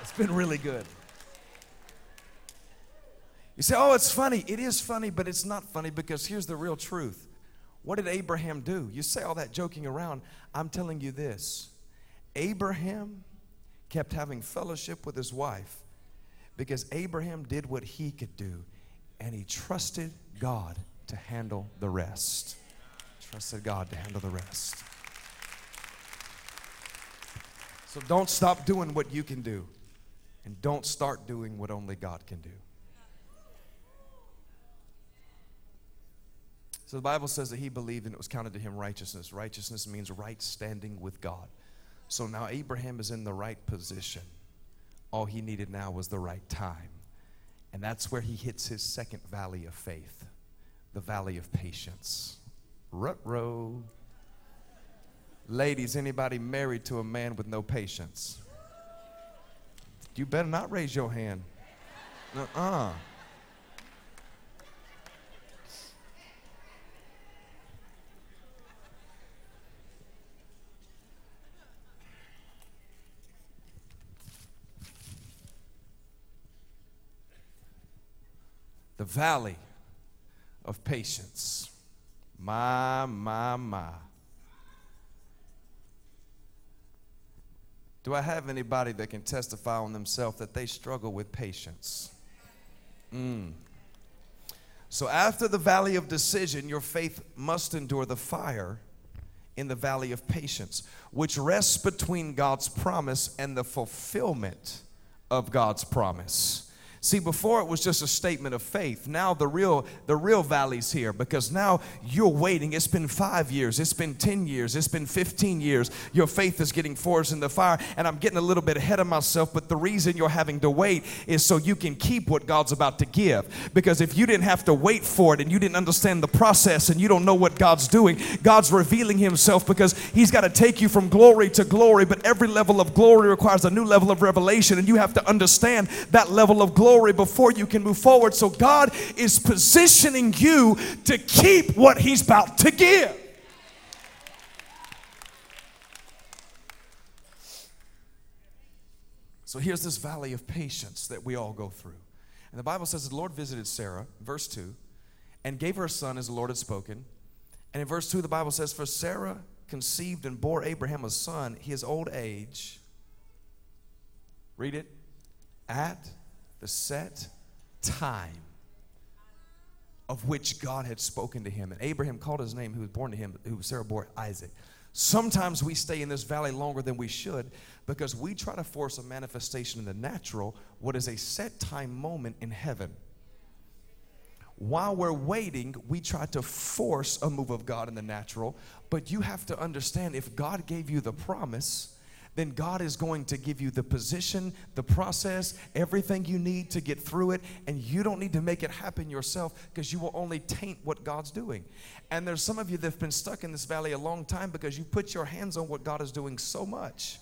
It's been really good. You say, oh, it's funny. It is funny, but it's not funny because here's the real truth. What did Abraham do? You say all that joking around. I'm telling you this. Abraham kept having fellowship with his wife because Abraham did what he could do, and he trusted God to handle the rest. Trusted God to handle the rest. So don't stop doing what you can do, and don't start doing what only God can do. So the Bible says that he believed and it was counted to him righteousness. Righteousness means right standing with God. So now Abraham is in the right position. All he needed now was the right time. And that's where he hits his second valley of faith, the valley of patience. Ruh-roh. Ladies, anybody married to a man with no patience? You better not raise your hand. Uh-uh. The valley of patience. My. Do I have anybody that can testify on themselves that they struggle with patience? So after the valley of decision, your faith must endure the fire in the valley of patience, which rests between God's promise and the fulfillment of God's promise. See, before it was just a statement of faith. Now the real valley's here because now you're waiting. It's been 5 years. It's been 10 years. It's been 15 years. Your faith is getting forged in the fire, and I'm getting a little bit ahead of myself, but the reason you're having to wait is so you can keep what God's about to give, because if you didn't have to wait for it and you didn't understand the process and you don't know what God's doing, God's revealing himself because he's got to take you from glory to glory, but every level of glory requires a new level of revelation, and you have to understand that level of glory before you can move forward. So God is positioning you to keep what he's about to give. So here's this valley of patience that we all go through. And the Bible says the Lord visited Sarah, verse 2, and gave her a son as the Lord had spoken. And in verse 2, the Bible says, for Sarah conceived and bore Abraham a son, his old age. Read it. At the set time of which God had spoken to him. And Abraham called his name, who was born to him, who Sarah bore, Isaac. Sometimes we stay in this valley longer than we should because we try to force a manifestation in the natural, what is a set time moment in heaven. While we're waiting, we try to force a move of God in the natural, but you have to understand, if God gave you the promise, then God is going to give you the position, the process, everything you need to get through it, and you don't need to make it happen yourself because you will only taint what God's doing. And there's some of you that have been stuck in this valley a long time because you put your hands on what God is doing so much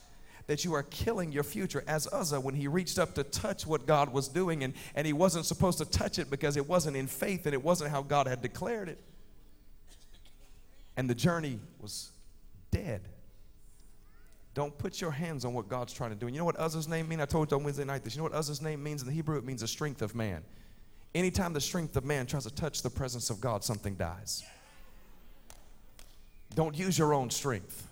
that you are killing your future. As Uzzah, when he reached up to touch what God was doing, and he wasn't supposed to touch it because it wasn't in faith and it wasn't how God had declared it. And the journey was dead. Don't put your hands on what God's trying to do. And you know what Uzzah's name means? I told you on Wednesday night this. You know what Uzzah's name means? In the Hebrew, it means the strength of man. Anytime the strength of man tries to touch the presence of God, something dies. Don't use your own strength.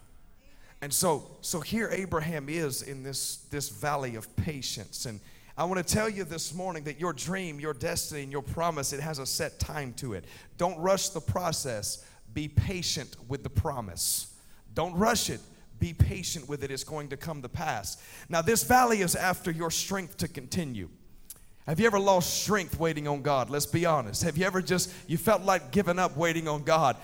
And so here Abraham is in this valley of patience. And I want to tell you this morning that your dream, your destiny, and your promise, it has a set time to it. Don't rush the process. Be patient with the promise. Don't rush it. Be patient with it. It's going to come to pass. Now, this valley is after your strength to continue. Have you ever lost strength waiting on God? Let's be honest. Have you ever you felt like giving up waiting on God?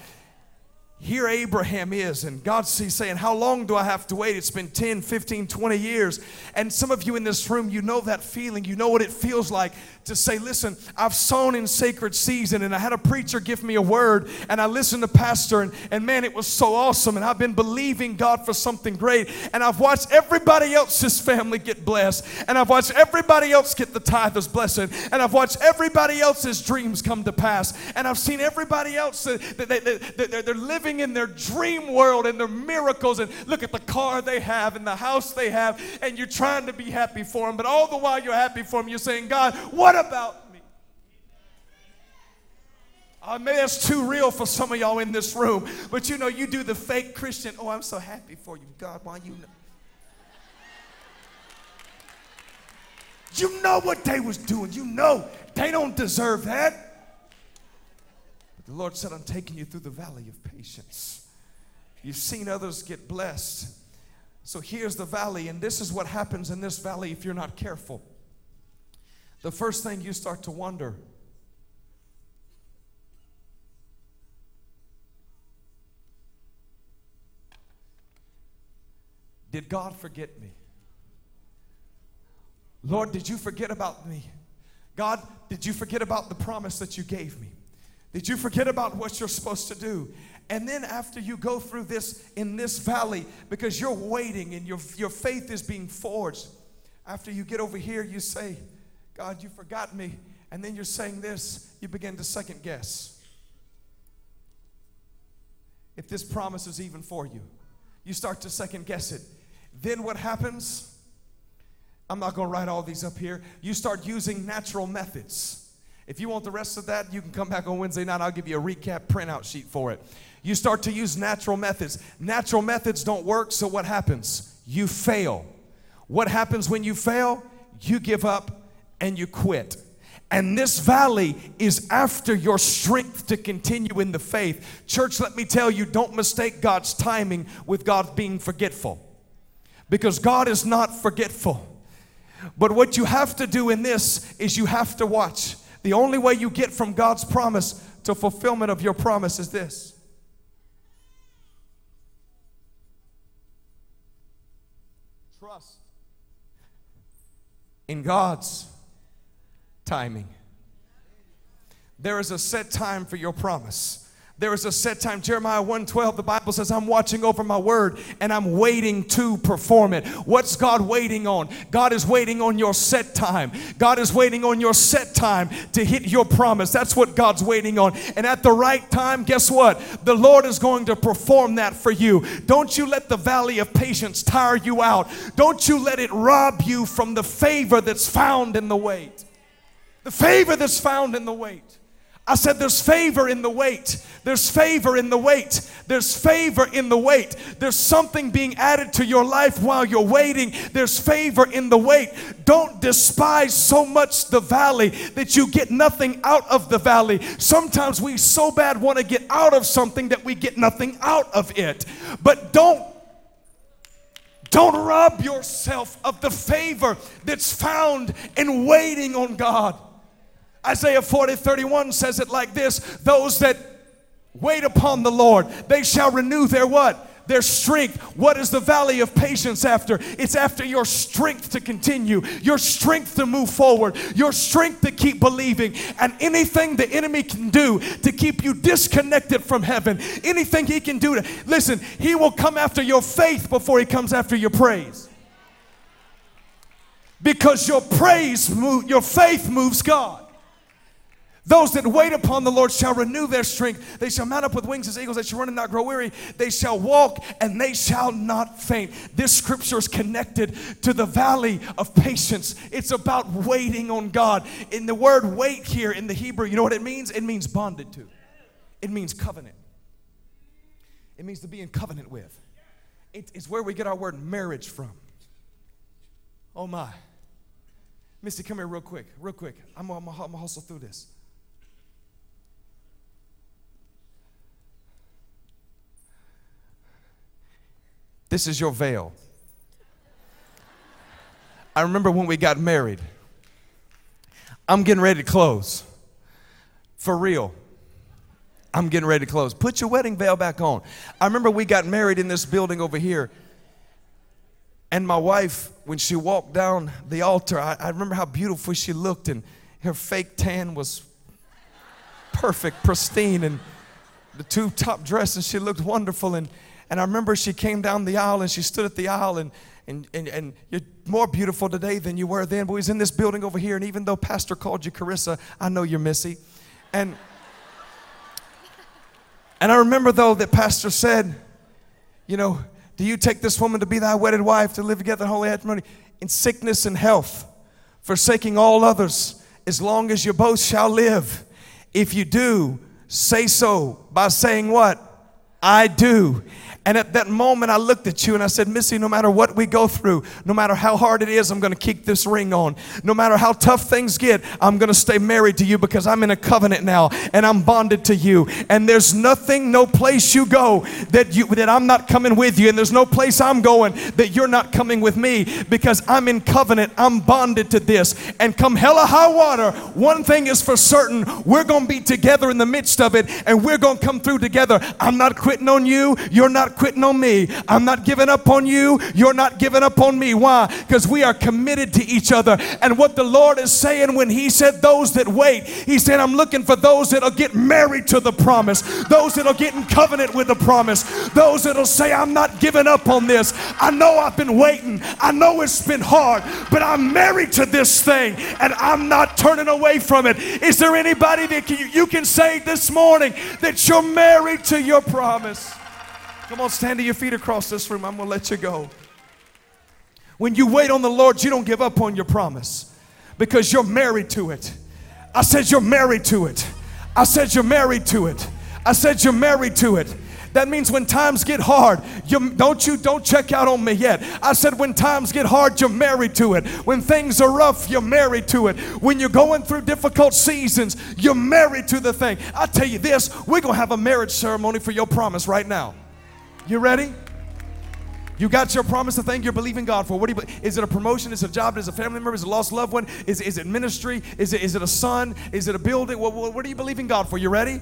Here Abraham is, and God's saying, how long do I have to wait? It's been 10, 15, 20 years. And some of you in this room, you know that feeling. You know what it feels like to say, listen, I've sown in sacred season, and I had a preacher give me a word, and I listened to pastor, and man, it was so awesome, and I've been believing God for something great, and I've watched everybody else's family get blessed, and I've watched everybody else get the tither's blessing, and I've watched everybody else's dreams come to pass, and I've seen everybody else that they're living living in their dream world and their miracles, and look at the car they have and the house they have, and you're trying to be happy for them, but all the while you're happy for them, you're saying, God, what about me? I mean, that's too real for some of y'all in this room, but you know, you do the fake Christian, oh, I'm so happy for you, God, why you know? You know what they was doing. You know they don't deserve that. But the Lord said, I'm taking you through the valley of patience. You've seen others get blessed. So here's the valley, and this is what happens in this valley if you're not careful. The first thing, you start to wonder. Did God forget me? Lord, did you forget about me? God, did you forget about the promise that you gave me? Did you forget about what you're supposed to do? And then after you go through this in this valley, because you're waiting and your faith is being forged, after you get over here, you say, God, you forgot me. And then you're saying this, you begin to second guess. If this promise is even for you, you start to second guess it. Then what happens? I'm not going to write all these up here. You start using natural methods. If you want the rest of that, you can come back on Wednesday night. I'll give you a recap printout sheet for it. You start to use natural methods. Natural methods don't work, so what happens? You fail. What happens when you fail? You give up and you quit. And this valley is after your strength to continue in the faith. Church, let me tell you, don't mistake God's timing with God being forgetful, because God is not forgetful. But what you have to do in this is you have to watch. The only way you get from God's promise to fulfillment of your promise is this. Trust in God's timing. There is a set time for your promise. There is a set time. Jeremiah 1:12, the Bible says, I'm watching over my word and I'm waiting to perform it. What's God waiting on? God is waiting on your set time. God is waiting on your set time to hit your promise. That's what God's waiting on. And at the right time, guess what? The Lord is going to perform that for you. Don't you let the valley of patience tire you out. Don't you let it rob you from the favor that's found in the wait. The favor that's found in the wait. I said, there's favor in the wait. There's favor in the wait. There's favor in the wait. There's something being added to your life while you're waiting. There's favor in the wait. Don't despise so much the valley that you get nothing out of the valley. Sometimes we so bad want to get out of something that we get nothing out of it. But don't rob yourself of the favor that's found in waiting on God. Isaiah 40:31 says it like this, those that wait upon the Lord, they shall renew their what? Their strength. What is the valley of patience after? It's after your strength to continue, your strength to move forward, your strength to keep believing. And anything the enemy can do to keep you disconnected from heaven, anything he can do to, listen, he will come after your faith before he comes after your praise. Because your faith moves God. Those that wait upon the Lord shall renew their strength. They shall mount up with wings as eagles. They shall run and not grow weary. They shall walk and they shall not faint. This scripture is connected to the valley of patience. It's about waiting on God. In the word wait here in the Hebrew, you know what it means? It means bonded to. It means covenant. It means to be in covenant with. It's where we get our word marriage from. Oh my. Missy, come here real quick. I'm gonna hustle through this. This is your veil. I remember when we got married. I'm getting ready to close. For real. I'm getting ready to close. Put your wedding veil back on. I remember we got married in this building over here. And my wife, when she walked down the altar, I remember how beautiful she looked. And her fake tan was perfect, pristine. And the two top dresses, she looked wonderful. And I remember she came down the aisle and she stood at the aisle and you're more beautiful today than you were then. But we was in this building over here, and even though Pastor called you Carissa, I know you're Missy. And And I remember, though, that Pastor said, you know, do you take this woman to be thy wedded wife, to live together in holy matrimony, in sickness and health, forsaking all others, as long as you both shall live? If you do, say so by saying what? I do. And at that moment, I looked at you and I said, Missy, no matter what we go through, no matter how hard it is, I'm going to keep this ring on. No matter how tough things get, I'm going to stay married to you because I'm in a covenant now and I'm bonded to you. And there's nothing, no place you go that I'm not coming with you. And there's no place I'm going that you're not coming with me because I'm in covenant. I'm bonded to this. And come hell or high water, one thing is for certain, we're going to be together in the midst of it and we're going to come through together. I'm not quitting on you. You're not quitting on me. I'm not giving up on you. You're not giving up on me. Why? Because we are committed to each other. And what the Lord is saying when he said those that wait, he said, I'm looking for those that'll get married to the promise, those that'll get in covenant with the promise, those that'll say, I'm not giving up on this. I know I've been waiting. I know it's been hard, but I'm married to this thing and I'm not turning away from it. Is there anybody that you can say this morning that you're married to your promise? Come on, stand to your feet across this room. I'm going to let you go. When you wait on the Lord, you don't give up on your promise because you're married to it. I said you're married to it. I said you're married to it. I said you're married to it. That means when times get hard, you don't check out on me yet. I said when times get hard, you're married to it. When things are rough, you're married to it. When you're going through difficult seasons, you're married to the thing. I tell you this, we're going to have a marriage ceremony for your promise right now. You ready? You got your promise, the thing you're believing God for. What do you? Is it a promotion? Is it a job? Is it a family member? Is it a lost loved one? Is it ministry? Is it a son? Is it a building? What are you believing God for? You ready?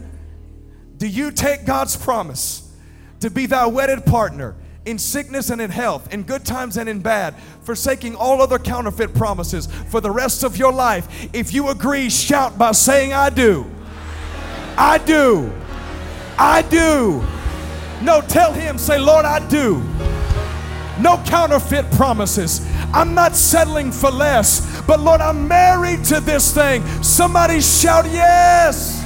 Do you take God's promise to be thy wedded partner in sickness and in health, in good times and in bad, forsaking all other counterfeit promises for the rest of your life? If you agree, shout by saying, I do. I do. I do. No, tell him, say, Lord, I do. No counterfeit promises. I'm not settling for less, but Lord, I'm married to this thing. Somebody shout yes.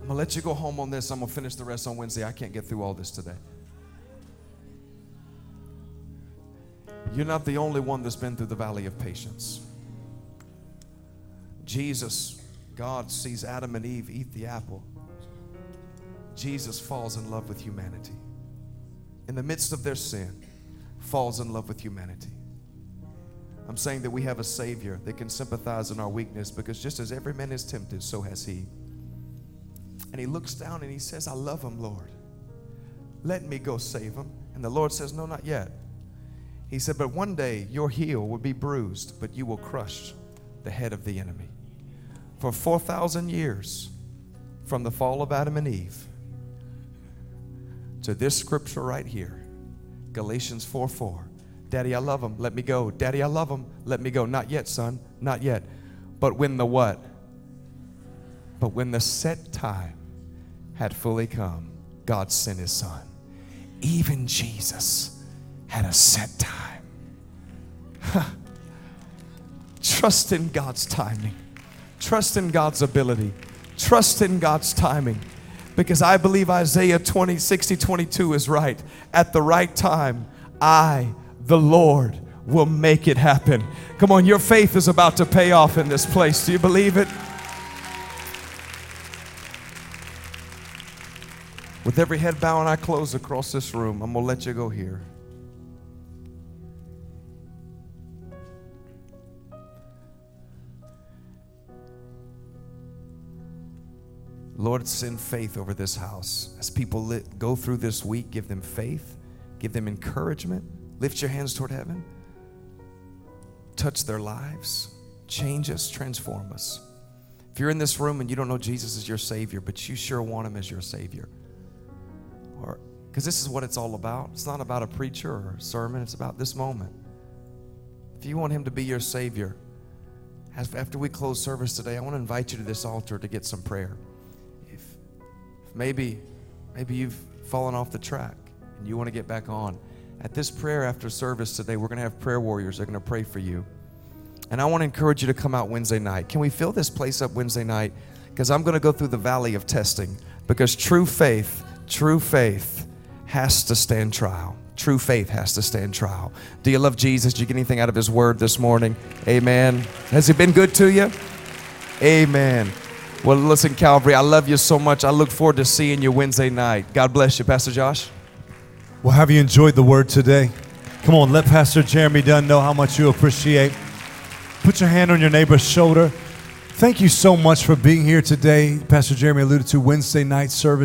I'm going to let you go home on this. I'm going to finish the rest on Wednesday. I can't get through all this today. You're not the only one that's been through the valley of patience. Jesus, God sees Adam and Eve eat the apple. Jesus falls in love with humanity. In the midst of their sin, falls in love with humanity. I'm saying that we have a Savior that can sympathize in our weakness because just as every man is tempted, so has he. And he looks down and he says, I love him, Lord. Let me go save him. And the Lord says, no, not yet. He said, but one day your heel will be bruised, but you will crush the head of the enemy. For 4,000 years from the fall of Adam and Eve to this scripture right here, Galatians 4:4. Daddy, I love him. Let me go. Daddy, I love him. Let me go. Not yet, son. Not yet. But when the what? But when the set time had fully come, God sent his son. Even Jesus had a set time. Trust in God's timing. Trust in God's ability. Trust in God's timing. Because I believe Isaiah 60:22 is right. At the right time, I, the Lord, will make it happen. Come on, your faith is about to pay off in this place. Do you believe it? With every head bowed and eye closed across this room, I'm going to let you go here. Lord, send faith over this house. As people go through this week, give them faith, give them encouragement. Lift your hands toward heaven. Touch their lives. Change us, transform us. If you're in this room and you don't know Jesus as your Savior, but you sure want him as your Savior, because this is what it's all about. It's not about a preacher or a sermon. It's about this moment. If you want him to be your Savior, after we close service today, I want to invite you to this altar to get some prayer. Maybe you've fallen off the track and you want to get back on. At this prayer after service today, we're going to have prayer warriors. They're going to pray for you. And I want to encourage you to come out Wednesday night. Can we fill this place up Wednesday night? Because I'm going to go through the valley of testing. Because true faith has to stand trial. True faith has to stand trial. Do you love Jesus? Did you get anything out of his word this morning? Amen. Has he been good to you? Amen. Well, listen, Calvary, I love you so much. I look forward to seeing you Wednesday night. God bless you. Pastor Josh? Well, have you enjoyed the word today? Come on, let Pastor Jeremy Dunn know how much you appreciate. Put your hand on your neighbor's shoulder. Thank you so much for being here today. Pastor Jeremy alluded to Wednesday night service.